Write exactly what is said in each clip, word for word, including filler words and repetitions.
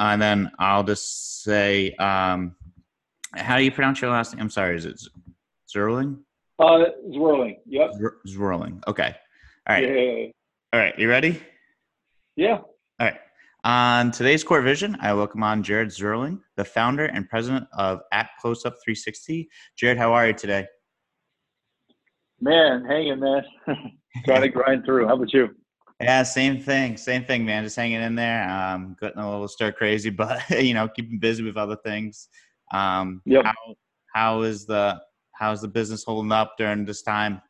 And then I'll just say, um, how do you pronounce your last name? I'm sorry, is it Zwerling? Uh, Zwerling, yep. Z- Zwerling, okay. All right. Yay. All right, you ready? Yeah. All right. On today's Core Vision, I welcome on Jared Zwerling, the founder and president of at Close Up three sixty. Jared, how are you today? Man, hanging, man. Trying to grind through. How about you? Yeah, same thing. Same thing, man. Just hanging in there. Um, getting a little stir crazy, but, you know, keeping busy with other things. Um, yep. How, how is the how is the business holding up during this time?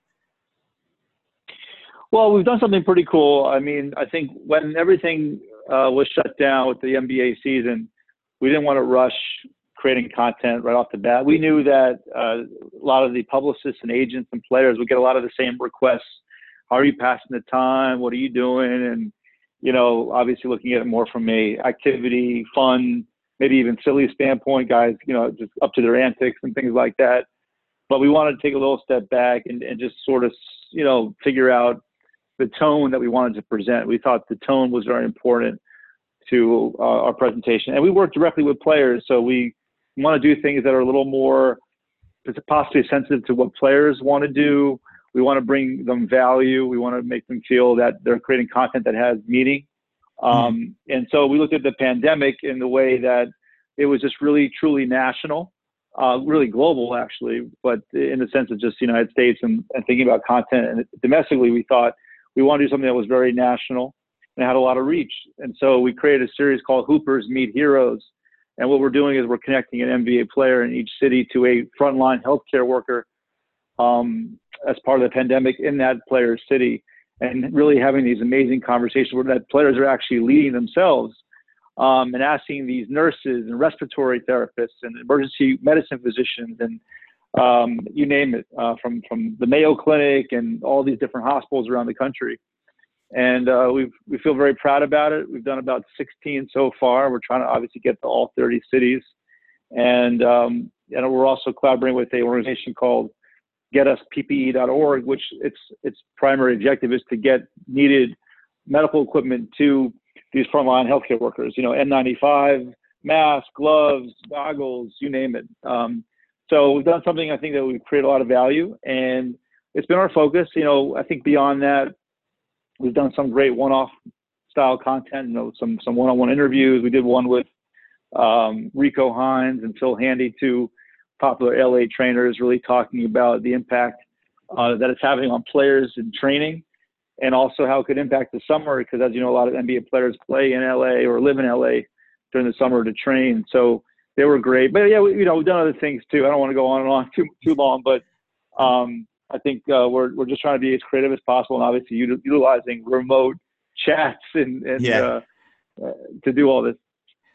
Well, we've done something pretty cool. I mean, I think when everything uh, was shut down with the N B A season, we didn't want to rush creating content right off the bat. We knew that uh, a lot of the publicists and agents and players would get a lot of the same requests. How are you passing the time? What are you doing? And, you know, obviously looking at it more from a activity, fun, maybe even silly standpoint, guys, you know, just up to their antics and things like that. But we wanted to take a little step back and, and just sort of, you know, figure out the tone that we wanted to present. We thought the tone was very important to uh, our presentation. And we work directly with players, so we want to do things that are a little more possibly sensitive to what players want to do. We want to bring them value. We want to make them feel that they're creating content that has meaning. Um, mm-hmm. And so we looked at the pandemic in the way that it was just really, truly national, uh, really global, actually, but in the sense of just the United States and, and thinking about content. And domestically, we thought we want to do something that was very national and had a lot of reach. And so we created a series called Hoopers Meet Heroes. And what we're doing is we're connecting an N B A player in each city to a frontline healthcare worker um, as part of the pandemic in that player's city, and really having these amazing conversations where that players are actually leading themselves um, and asking these nurses and respiratory therapists and emergency medicine physicians and um, you name it, uh, from, from the Mayo Clinic and all these different hospitals around the country. And uh, we we feel very proud about it. We've done about sixteen so far. We're trying to obviously get to all thirty cities, and um, and we're also collaborating with an organization called Get Us P P E dot org, which its its primary objective is to get needed medical equipment to these frontline healthcare workers. You know, N ninety-five, masks, gloves, goggles, you name it. Um, so we've done something I think that we create a lot of value, and it's been our focus. You know, I think beyond that, we've done some great one-off style content, you know, some some one-on-one interviews. We did one with um, Rico Hines and Phil Handy, two popular L A trainers, really talking about the impact uh, that it's having on players in training, and also how it could impact the summer, because as you know, a lot of N B A players play in L A or live in L A during the summer to train. So they were great. But yeah, we, you know, we've done other things too. I don't want to go on and on too too long, but um, I think uh, we're we're just trying to be as creative as possible, and obviously util- utilizing remote chats and, and yeah. uh, uh, to do all this.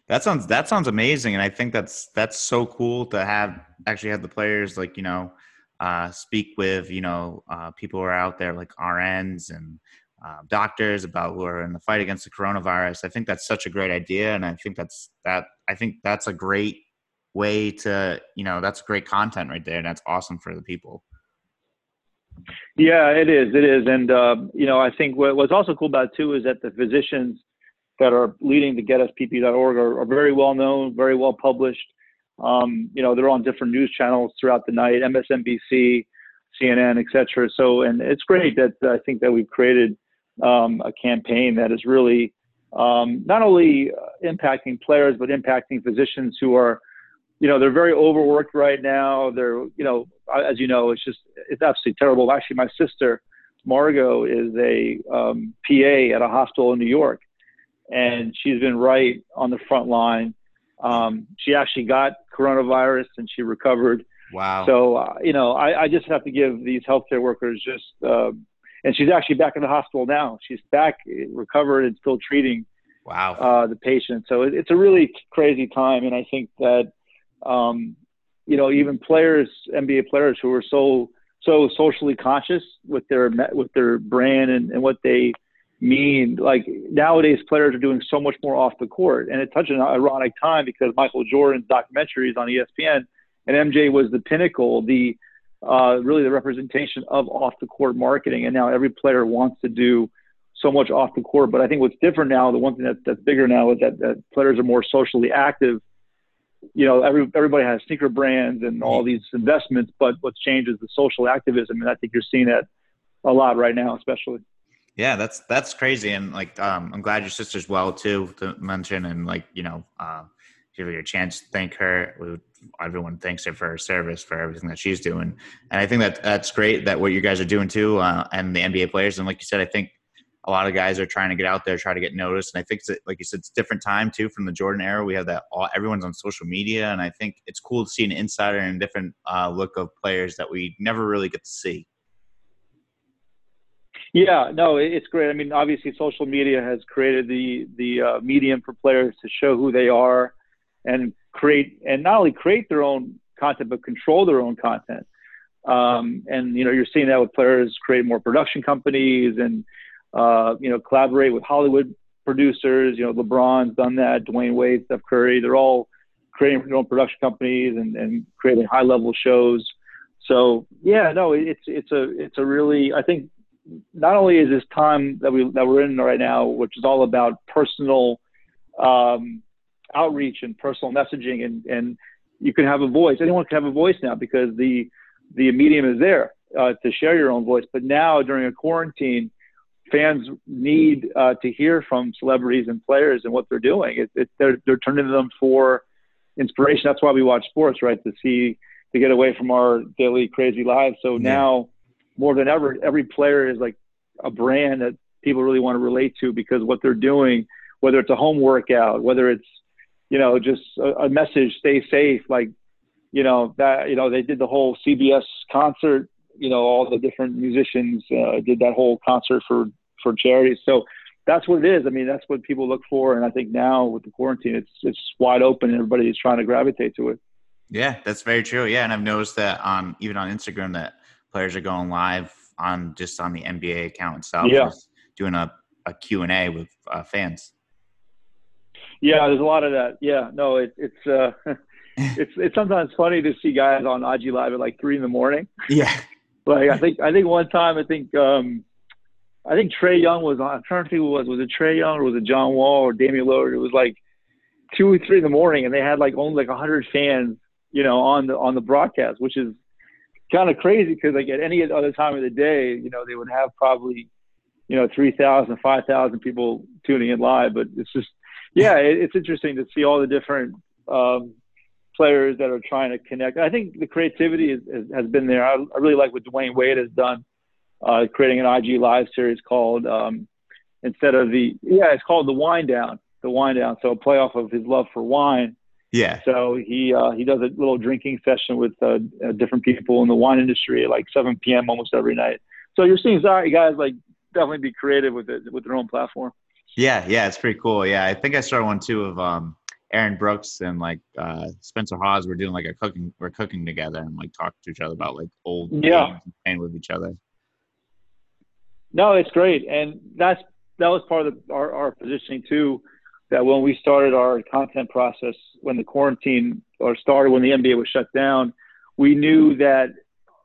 That sounds that sounds amazing, and I think that's that's so cool to have actually have the players, like, you know, uh, speak with, you know, uh, people who are out there, like R Ns and uh, doctors, about who are in the fight against the coronavirus. I think that's such a great idea, and I think that's that I think that's a great way to, you know, that's great content right there, and that's awesome for the people. Yeah, it is. It is. And, uh, you know, I think what, what's also cool about it, too, is that the physicians that are leading the Get Us P P E dot org are, are very well known, very well published. Um, you know, they're on different news channels throughout the night, M S N B C, C N N, et cetera. So, and it's great that I think that we've created um, a campaign that is really um, not only impacting players, but impacting physicians who are, you know, they're very overworked right now. They're, you know, as you know, it's just, it's absolutely terrible. Actually, my sister, Margot, is a um, P A at a hospital in New York, and she's been right on the front line. Um, she actually got coronavirus and she recovered. Wow. So, uh, you know, I, I just have to give these healthcare workers just, uh, and she's actually back in the hospital now. She's back, recovered, and still treating wow. uh, the patient. So it, it's a really crazy time. And I think that, Um, you know, even players, N B A players who are so so socially conscious with their with their brand and, and what they mean. Like nowadays, players are doing so much more off the court, and it's such an ironic time because Michael Jordan's documentaries on E S P N, and M J was the pinnacle, the uh, really the representation of off the court marketing, and now every player wants to do so much off the court. But I think what's different now, the one thing that, that's bigger now is that, that players are more socially active. You know, every, everybody has sneaker brands and all these investments, but what's changed is the social activism. And I think you're seeing that a lot right now, especially. Yeah, that's, that's crazy. And like, um, I'm glad your sister's well too, to mention, and like, you know, uh, give her a chance to thank her. We would, everyone thanks her for her service, for everything that she's doing. And I think that that's great that what you guys are doing too, uh, and the N B A players. And like you said, I think a lot of guys are trying to get out there, try to get noticed. And I think, it's, like you said, it's a different time too from the Jordan era. We have that all, everyone's on social media. And I think it's cool to see an insider and a different uh, look of players that we never really get to see. Yeah, no, it's great. I mean, obviously social media has created the, the uh, medium for players to show who they are and create, and not only create their own content, but control their own content. Um, and, you know, you're seeing that with players create more production companies and, uh, you know, collaborate with Hollywood producers. You know, LeBron's done that, Dwayne Wade, Steph Curry, they're all creating their own production companies and, and creating high level shows. So yeah, no, it's, it's a, it's a really, I think, not only is this time that we that we're in right now, which is all about personal um, outreach and personal messaging, and, and you can have a voice. Anyone can have a voice now because the the medium is there uh, to share your own voice. But now during a quarantine, fans need uh, to hear from celebrities and players and what they're doing. It, it, they're they're turning to them for inspiration. That's why we watch sports, right? To see to get away from our daily crazy lives. So yeah. Now, more than ever, every player is like a brand that people really want to relate to because what they're doing, whether it's a home workout, whether it's, you know, just a, a message, stay safe. Like, you know, that, you know, they did the whole C B S concert, you know, all the different musicians uh, did that whole concert for, for charity. So that's what it is. I mean, that's what people look for. And I think now with the quarantine, it's, it's wide open and everybody is trying to gravitate to it. Yeah, that's very true. Yeah. And I've noticed that on, um, even on Instagram that, players are going live on just on the N B A account itself, yeah. Doing a, a Q and A with uh, fans. Yeah, there's a lot of that. Yeah, no, it, it's uh, it's it's sometimes funny to see guys on I G Live at like three in the morning. Yeah, like I think I think one time I think um, I think Trae Young was on. I'm trying to think who it was. Was it Trae Young or was it John Wall or Damian Lillard? It was like two or three in the morning, and they had like only like a hundred fans, you know, on the on the broadcast, which is kind of crazy because like at any other time of the day, you know, they would have probably, you know, three thousand, five thousand people tuning in live. But it's just, yeah, it, it's interesting to see all the different um, players that are trying to connect. I think the creativity is, is, has been there. I, I really like what Dwayne Wade has done, uh, creating an I G Live series called, um, instead of the, yeah, it's called The Wind Down, The Wind Down. So a playoff of his love for wine. Yeah. So he uh, he does a little drinking session with uh, different people in the wine industry at like seven p.m. almost every night. So you're seeing guys like definitely be creative with it, with their own platform. Yeah, yeah, it's pretty cool. Yeah, I think I started one too of um, Aaron Brooks and like uh, Spencer Hawes. We're doing like a cooking, we're cooking together and like talking to each other about like old yeah. games and playing with each other. No, it's great, and that's that was part of the, our our positioning too. That when we started our content process, when the quarantine or started, when the N B A was shut down, we knew that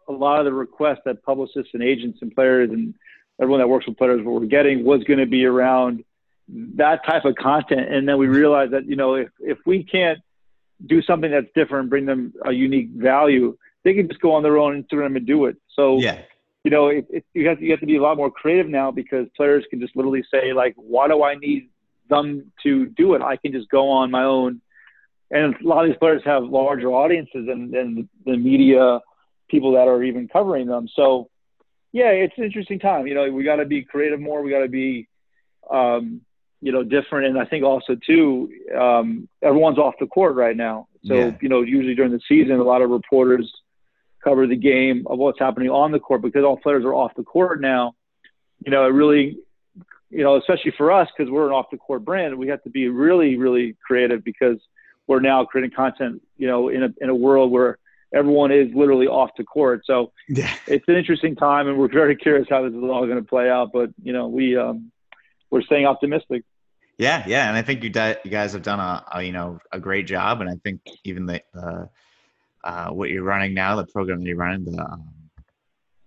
a lot of the requests that publicists and agents and players and everyone that works with players were getting was going to be around that type of content. And then we realized that, you know, if, if we can't do something that's different, bring them a unique value, they can just go on their own Instagram and do it. So, yeah. you know, it, it, you have to, you have to be a lot more creative now because players can just literally say like, why do I need them to do it? I can just go on my own. And a lot of these players have larger audiences and, and the media people that are even covering them. So yeah, it's an interesting time. You know, we got to be creative more. We got to be, um, you know, different. And I think also too, um, everyone's off the court right now. So, yeah. you know, usually during the season, a lot of reporters cover the game of what's happening on the court because all players are off the court now. You know, it really, you know, especially for us, because we're an off the court brand, we have to be really, really creative because we're now creating content, you know, in a, in a world where everyone is literally off the court. So yeah. It's an interesting time and we're very curious how this is all going to play out, but you know, we, um, we're staying optimistic. Yeah. Yeah. And I think you, di- you guys have done a, a, you know, a great job. And I think even the, uh, uh, what you're running now, the program that you're running, the, um,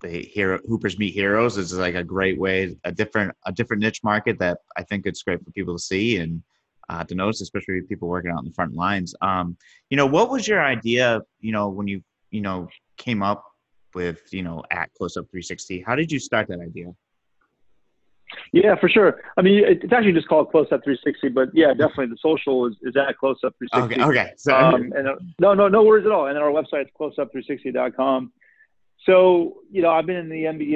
the hero Hoopers Meet Heroes is like a great way, a different, a different niche market that I think it's great for people to see and uh, to notice, especially people working out in the front lines. Um, you know, what was your idea, you know, when you, you know, came up with, you know, at Close Up three sixty, how did you start that idea? Yeah, for sure. I mean, it's actually just called Close Up three sixty, but yeah, definitely the social is, is at Close Up three sixty. Okay, okay. So, um, and, uh, no, no, no worries at all. And then our website is close up three sixty dot com. So, you know, I've been in the N B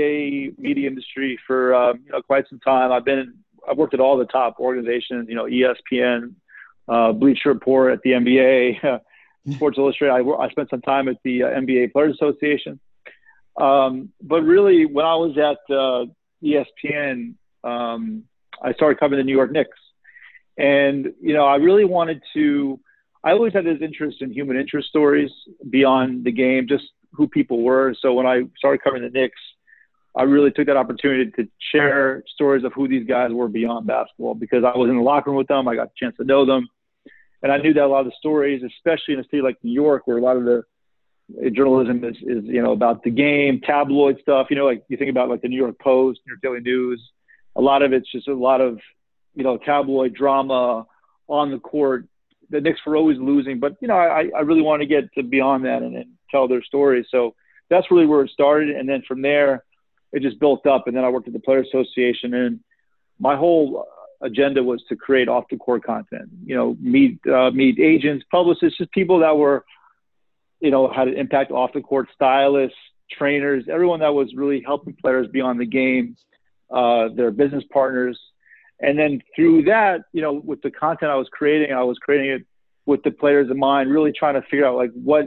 A media industry for um, you know, quite some time. I've been, I've worked at all the top organizations, you know, E S P N, uh, Bleacher Report, at the N B A, Sports Illustrated. I, I spent some time at the uh, N B A Players Association. Um, but really, when I was at uh, E S P N, um, I started covering the New York Knicks. And, you know, I really wanted to, I always had this interest in human interest stories beyond the game, just who people were. So when I started covering the Knicks, I really took that opportunity to share stories of who these guys were beyond basketball, because I was in the locker room with them. I got a chance to know them. And I knew that a lot of the stories, especially in a city like New York, where a lot of the journalism is, is, you know, about the game, tabloid stuff, you know, like you think about like the New York Post, New York Daily News, a lot of it's just a lot of, you know, tabloid drama on the court. The Knicks were always losing, but, you know, I, I really wanted to get to beyond that and, and tell their stories. So that's really where it started. And then from there, it just built up. And then I worked at the Players Association, and my whole agenda was to create off the court content, you know, meet, uh, meet agents, publicists, just people that were, you know, had an impact off the court, stylists, trainers, everyone that was really helping players beyond the game, uh, their business partners. And then through that, you know, with the content I was creating, I was creating it with the players in mind, really trying to figure out like what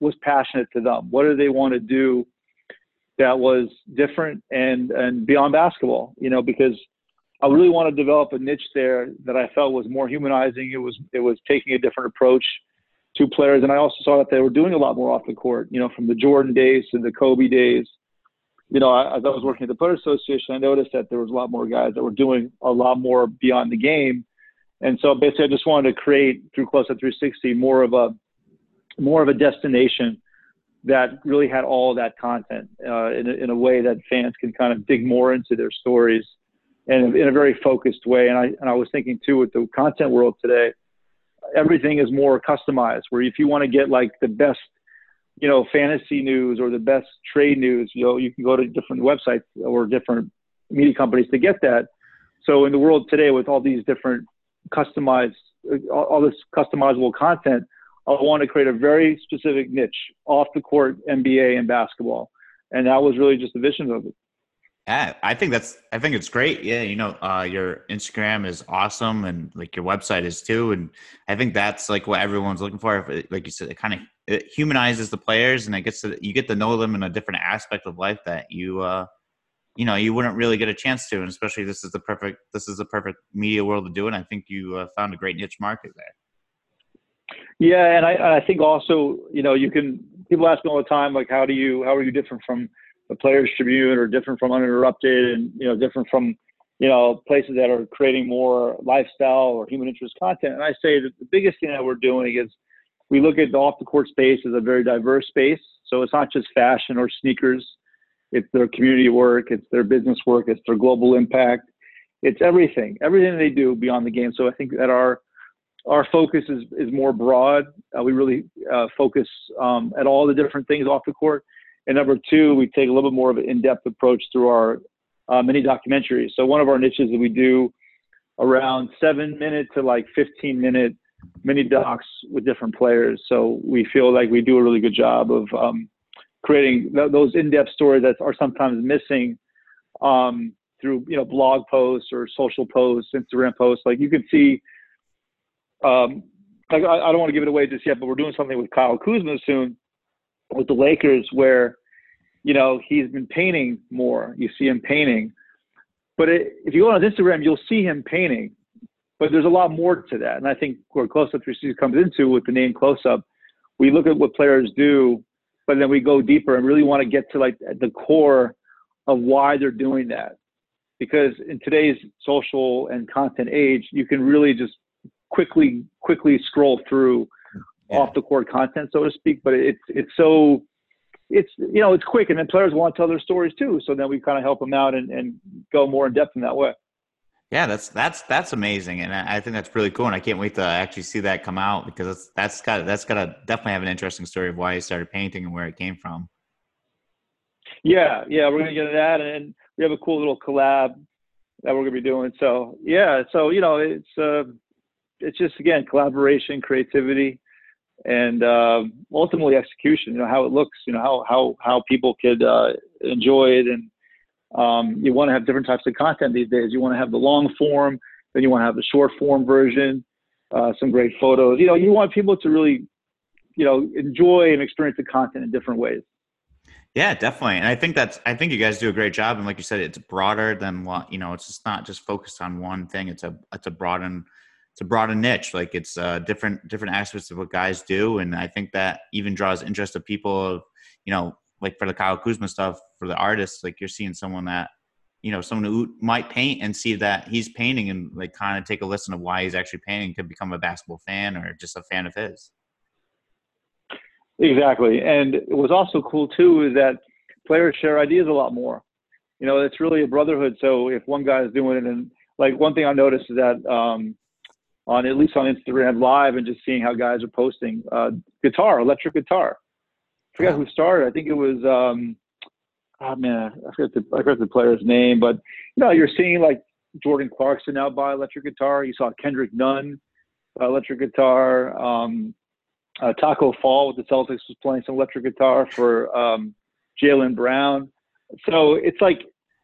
was passionate to them. What do they want to do that was different and, and beyond basketball, you know, because I really want to develop a niche there that I felt was more humanizing. It was, it was taking a different approach to players. And I also saw that they were doing a lot more off the court, you know, from the Jordan days to the Kobe days. You know, I, as I was working at the Players Association, I noticed that there was a lot more guys that were doing a lot more beyond the game. And so basically I just wanted to create through Close Up three sixty more of a, more of a destination that really had all that content uh, in, a, in a way that fans can kind of dig more into their stories and in a very focused way. And I, and I was thinking too, with the content world today, everything is more customized, where if you want to get like the best, you know, fantasy news or the best trade news, you know, you can go to different websites or different media companies to get that. So in the world today, with all these different customized, all this customizable content, I want to create a very specific niche off the court, N B A and basketball. And that was really just the vision of it. Yeah, I think that's, I think it's great. Yeah. You know, uh, your Instagram is awesome, and like your website is too. And I think that's like what everyone's looking for. Like you said, it kind of, it humanizes the players, and it gets to, you get to know them in a different aspect of life that you, uh, you know, you wouldn't really get a chance to. And especially this is the perfect, this is the perfect media world to do. And I think you uh, found a great niche market there. Yeah. And I, and I think also, you know, you can, people ask me all the time, like, how do you, how are you different from the Players Tribune, or different from Uninterrupted, and, you know, different from, you know, places that are creating more lifestyle or human interest content. And I say that the biggest thing that we're doing is we look at the off the court space as a very diverse space. So it's not just fashion or sneakers. It's their community work. It's their business work. It's their global impact. It's everything, everything they do beyond the game. So I think that our, our focus is, is more broad. Uh, we really uh, focus um, at all the different things off the court. And number two, we take a little bit more of an in-depth approach through our uh, mini documentaries. So one of our niches that we do around seven minute to like fifteen minute mini docs with different players. So we feel like we do a really good job of um, creating th- those in-depth stories that are sometimes missing um, through, you know, blog posts or social posts, Instagram posts. Like you can see, um, like I, I don't want to give it away just yet, but we're doing something with Kyle Kuzma soon, with the Lakers, where, you know, he's been painting more. You see him painting. But it, if you go on his Instagram, you'll see him painting. But there's a lot more to that. And I think where Close Up three sixty comes into with the name Close Up, we look at what players do, but then we go deeper and really want to get to like the core of why they're doing that. Because in today's social and content age, you can really just quickly, quickly scroll through yeah. off the court content, so to speak, but it's, it's so it's, you know, it's quick, and then players want to tell their stories too. So then we kind of help them out and, and go more in depth in that way. Yeah, that's, that's, that's amazing. And I think that's really cool. And I can't wait to actually see that come out, because that's, that's gotta, that's gotta definitely have an interesting story of why you started painting and where it came from. Yeah. Yeah. We're going to get into that. And we have a cool little collab that we're going to be doing. So yeah. So, you know, it's, uh, it's just, again, collaboration, creativity, and um, ultimately execution, you know, how it looks, you know, how, how, how people could uh, enjoy it. And um, you want to have different types of content these days. You want to have the long form, then you want to have the short form version, uh, some great photos. You know, you want people to really, you know, enjoy and experience the content in different ways. Yeah, definitely. And I think that's, I think you guys do a great job. And like you said, it's broader than what, you know, it's just not just focused on one thing. It's a, it's a broaden, it's a broader niche. Like it's uh different, different aspects of what guys do. And I think that even draws interest of people of, you know, like for the Kyle Kuzma stuff, for the artists, like you're seeing someone that, you know, someone who might paint and see that he's painting and like kind of take a listen of why he's actually painting, could become a basketball fan or just a fan of his. Exactly. And what's also cool too is that players share ideas a lot more. You know, it's really a brotherhood. So if one guy is doing it, and like one thing I noticed is that um, on at least on Instagram Live and just seeing how guys are posting uh, guitar, electric guitar. I forgot who started. I think it was, um, oh man, I forgot, the, I forgot the player's name. But you know, you're seeing like Jordan Clarkson now buy electric guitar. You saw Kendrick Nunn buy electric guitar. Um, Uh, Taco Fall with the Celtics was playing some electric guitar for um, Jaylen Brown. So it's like,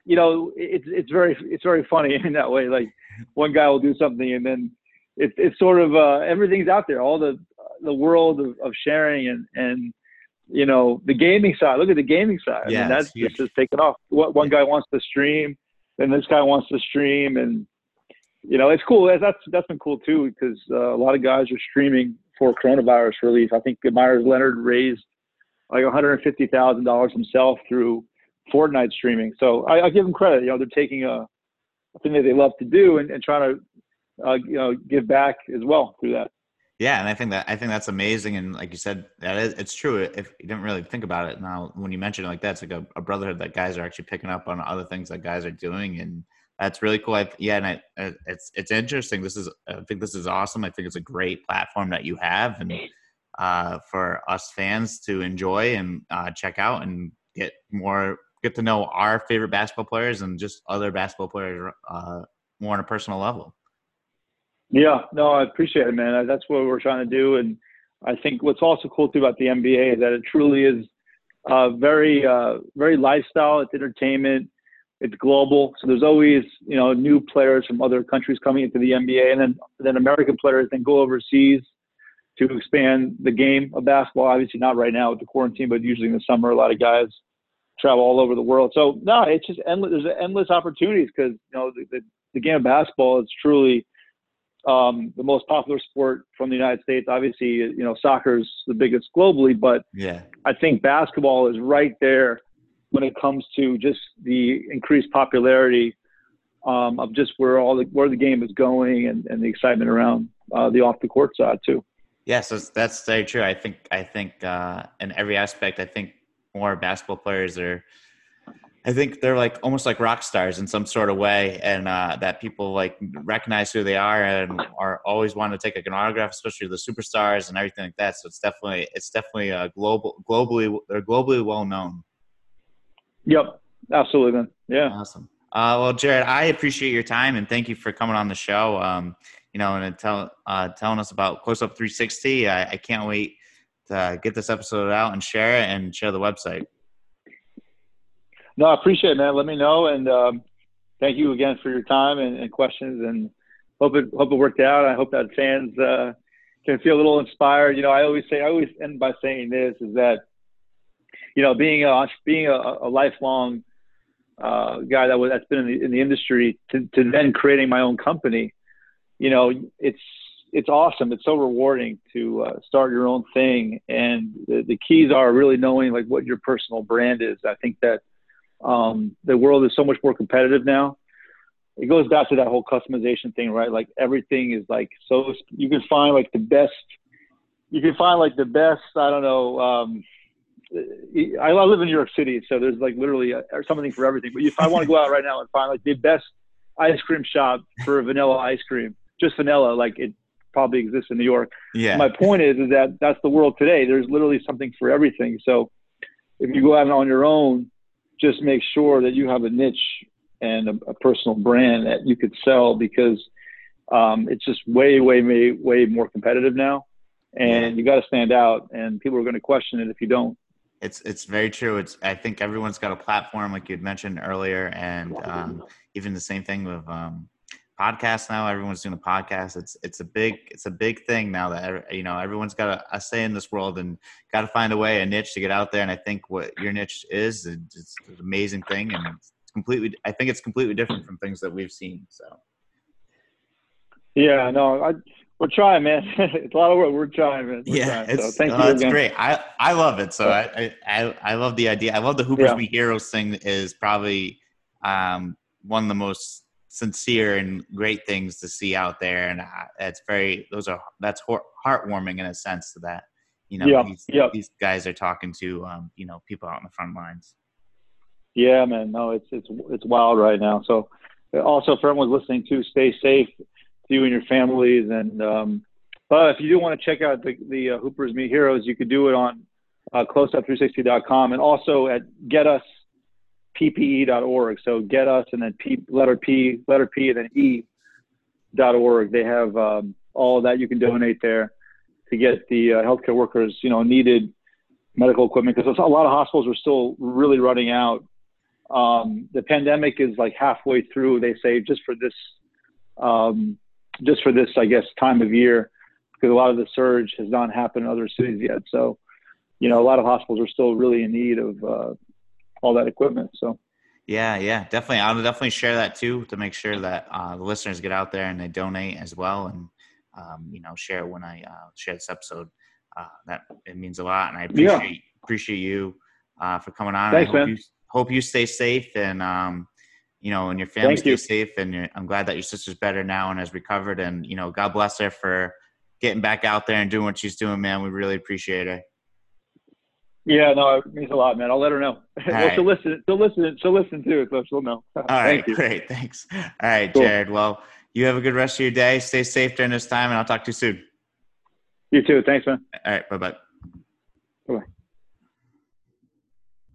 you know, it's it's very it's very funny in that way. Like one guy will do something, and then it's it's sort of uh, everything's out there. All the the world of, of sharing and and you know the gaming side. Look at the gaming side. Yeah, I mean, that's just has taken off. What one guy wants to stream, then this guy wants to stream, and you know it's cool. That's that's been cool too, because uh, a lot of guys are streaming for coronavirus relief. I think Myers Leonard raised like one hundred fifty thousand dollars himself through Fortnite streaming. So I, I give them credit. You know, they're taking a, a thing that they love to do and, and trying to, uh, you know, give back as well through that. Yeah. And I think that, I think that's amazing. And like you said, that is, it's true. If you didn't really think about it now, when you mention it like that, it's like a, a brotherhood that guys are actually picking up on other things that guys are doing. And that's really cool. I, yeah, and I, it's it's interesting. This is I think this is awesome. I think it's a great platform that you have, and uh, for us fans to enjoy and uh, check out and get more, get to know our favorite basketball players and just other basketball players uh, more on a personal level. Yeah, no, I appreciate it, man. That's what we're trying to do, and I think what's also cool too about the N B A is that it truly is uh, very uh, very lifestyle. It's entertainment. It's global, so there's always, you know, new players from other countries coming into the N B A, and then then American players then go overseas to expand the game of basketball. Obviously, not right now with the quarantine, but usually in the summer, a lot of guys travel all over the world. So no, it's just endless. There's endless opportunities because you know the, the, the game of basketball is truly um, the most popular sport from the United States. Obviously, you know, soccer's the biggest globally, but yeah, I think basketball is right there when it comes to just the increased popularity um, of just where all the, where the game is going and, and the excitement around uh, the off the court side too. Yes, yeah, so that's very true. I think, I think uh, in every aspect, I think more basketball players are, I think they're like almost like rock stars in some sort of way. And uh, that people like recognize who they are and are always wanting to take like an autograph, especially the superstars and everything like that. So it's definitely, it's definitely a global globally, they're globally well-known. Yep, absolutely, man. Yeah. Awesome. Uh, well, Jared, I appreciate your time and thank you for coming on the show. Um, you know, and tell, uh, telling us about Close Up three sixty. I, I can't wait to get this episode out and share it and share the website. No, I appreciate it, man. Let me know. And um, thank you again for your time and, and questions, and hope it, hope it worked out. I hope that fans uh, can feel a little inspired. You know, I always say, I always end by saying this is that, you know, being a being a, a lifelong uh, guy that was that's been in the, in the industry to, to then creating my own company, you know, it's it's awesome. It's so rewarding to uh, start your own thing, and the, the keys are really knowing like what your personal brand is. I think that um, the world is so much more competitive now. It goes back to that whole customization thing, right? Like everything is like so. You can find like the best. You can find like the best. I don't know. Um, I live in New York City, so there's like literally a, something for everything. But if I want to go out right now and find like the best ice cream shop for vanilla ice cream, just vanilla, like it probably exists in New York. Yeah. My point is, is that that's the world today. There's literally something for everything. So if you go out on your own, just make sure that you have a niche and a, a personal brand that you could sell, because um, it's just way, way, way, way more competitive now. And you got to stand out, and people are going to question it if you don't. It's it's very true. It's I think everyone's got a platform, like you had mentioned earlier, and um, even the same thing with um, podcasts now. Everyone's doing a podcast. It's it's a big it's a big thing now that, you know, everyone's got a, a say in this world, and got to find a way, a niche to get out there. And I think what your niche is, it's an amazing thing, and it's completely. I think it's completely different from things that we've seen. So. Yeah. No. I. We're trying, man. It's a lot of work. We're trying, man. We're yeah, trying. So it's, thank oh, you it's great. I, I love it. So I, I I love the idea. I love the Hoopers yeah. Meet Heroes thing is probably um, one of the most sincere and great things to see out there, and that's very those are that's heartwarming in a sense that, you know, yeah. These, yeah. these guys are talking to um, you know, people out on the front lines. Yeah, man. No, it's it's it's wild right now. So also for everyone listening too, stay safe. You and your families, and um but if you do want to check out the, the uh, Hoopers Meet Heroes, you could do it on uh, close up three sixty dot com, and also at get us P P E dot org. So get us and then P, letter P, letter P, and then E dot org. They have um, all of that. You can donate there to get the uh, healthcare workers, you know, needed medical equipment, because a lot of hospitals are still really running out. Um, the pandemic is like halfway through, they say, just for this. Um, just for this, I guess, time of year, because a lot of the surge has not happened in other cities yet. So, you know, a lot of hospitals are still really in need of uh, all that equipment. So, yeah, yeah, definitely. I'll definitely share that too, to make sure that uh, the listeners get out there and they donate as well. And, um, you know, share it when I uh, share this episode. Uh, that it means a lot. And I appreciate, yeah. appreciate you uh, for coming on. Thanks, I hope man. You, hope you stay safe and, um, you know, and your family stay safe, and I'm glad that your sister's better now and has recovered, and, you know, God bless her for getting back out there and doing what she's doing, man. We really appreciate her. Yeah, no, it means a lot, man. I'll let her know. Well, she'll listen, she'll listen, she'll listen too, so she'll know. All right, great, thanks. All right, cool. Jared, well, you have a good rest of your day. Stay safe during this time, and I'll talk to you soon. You too, thanks, man. All right, bye-bye. Bye-bye.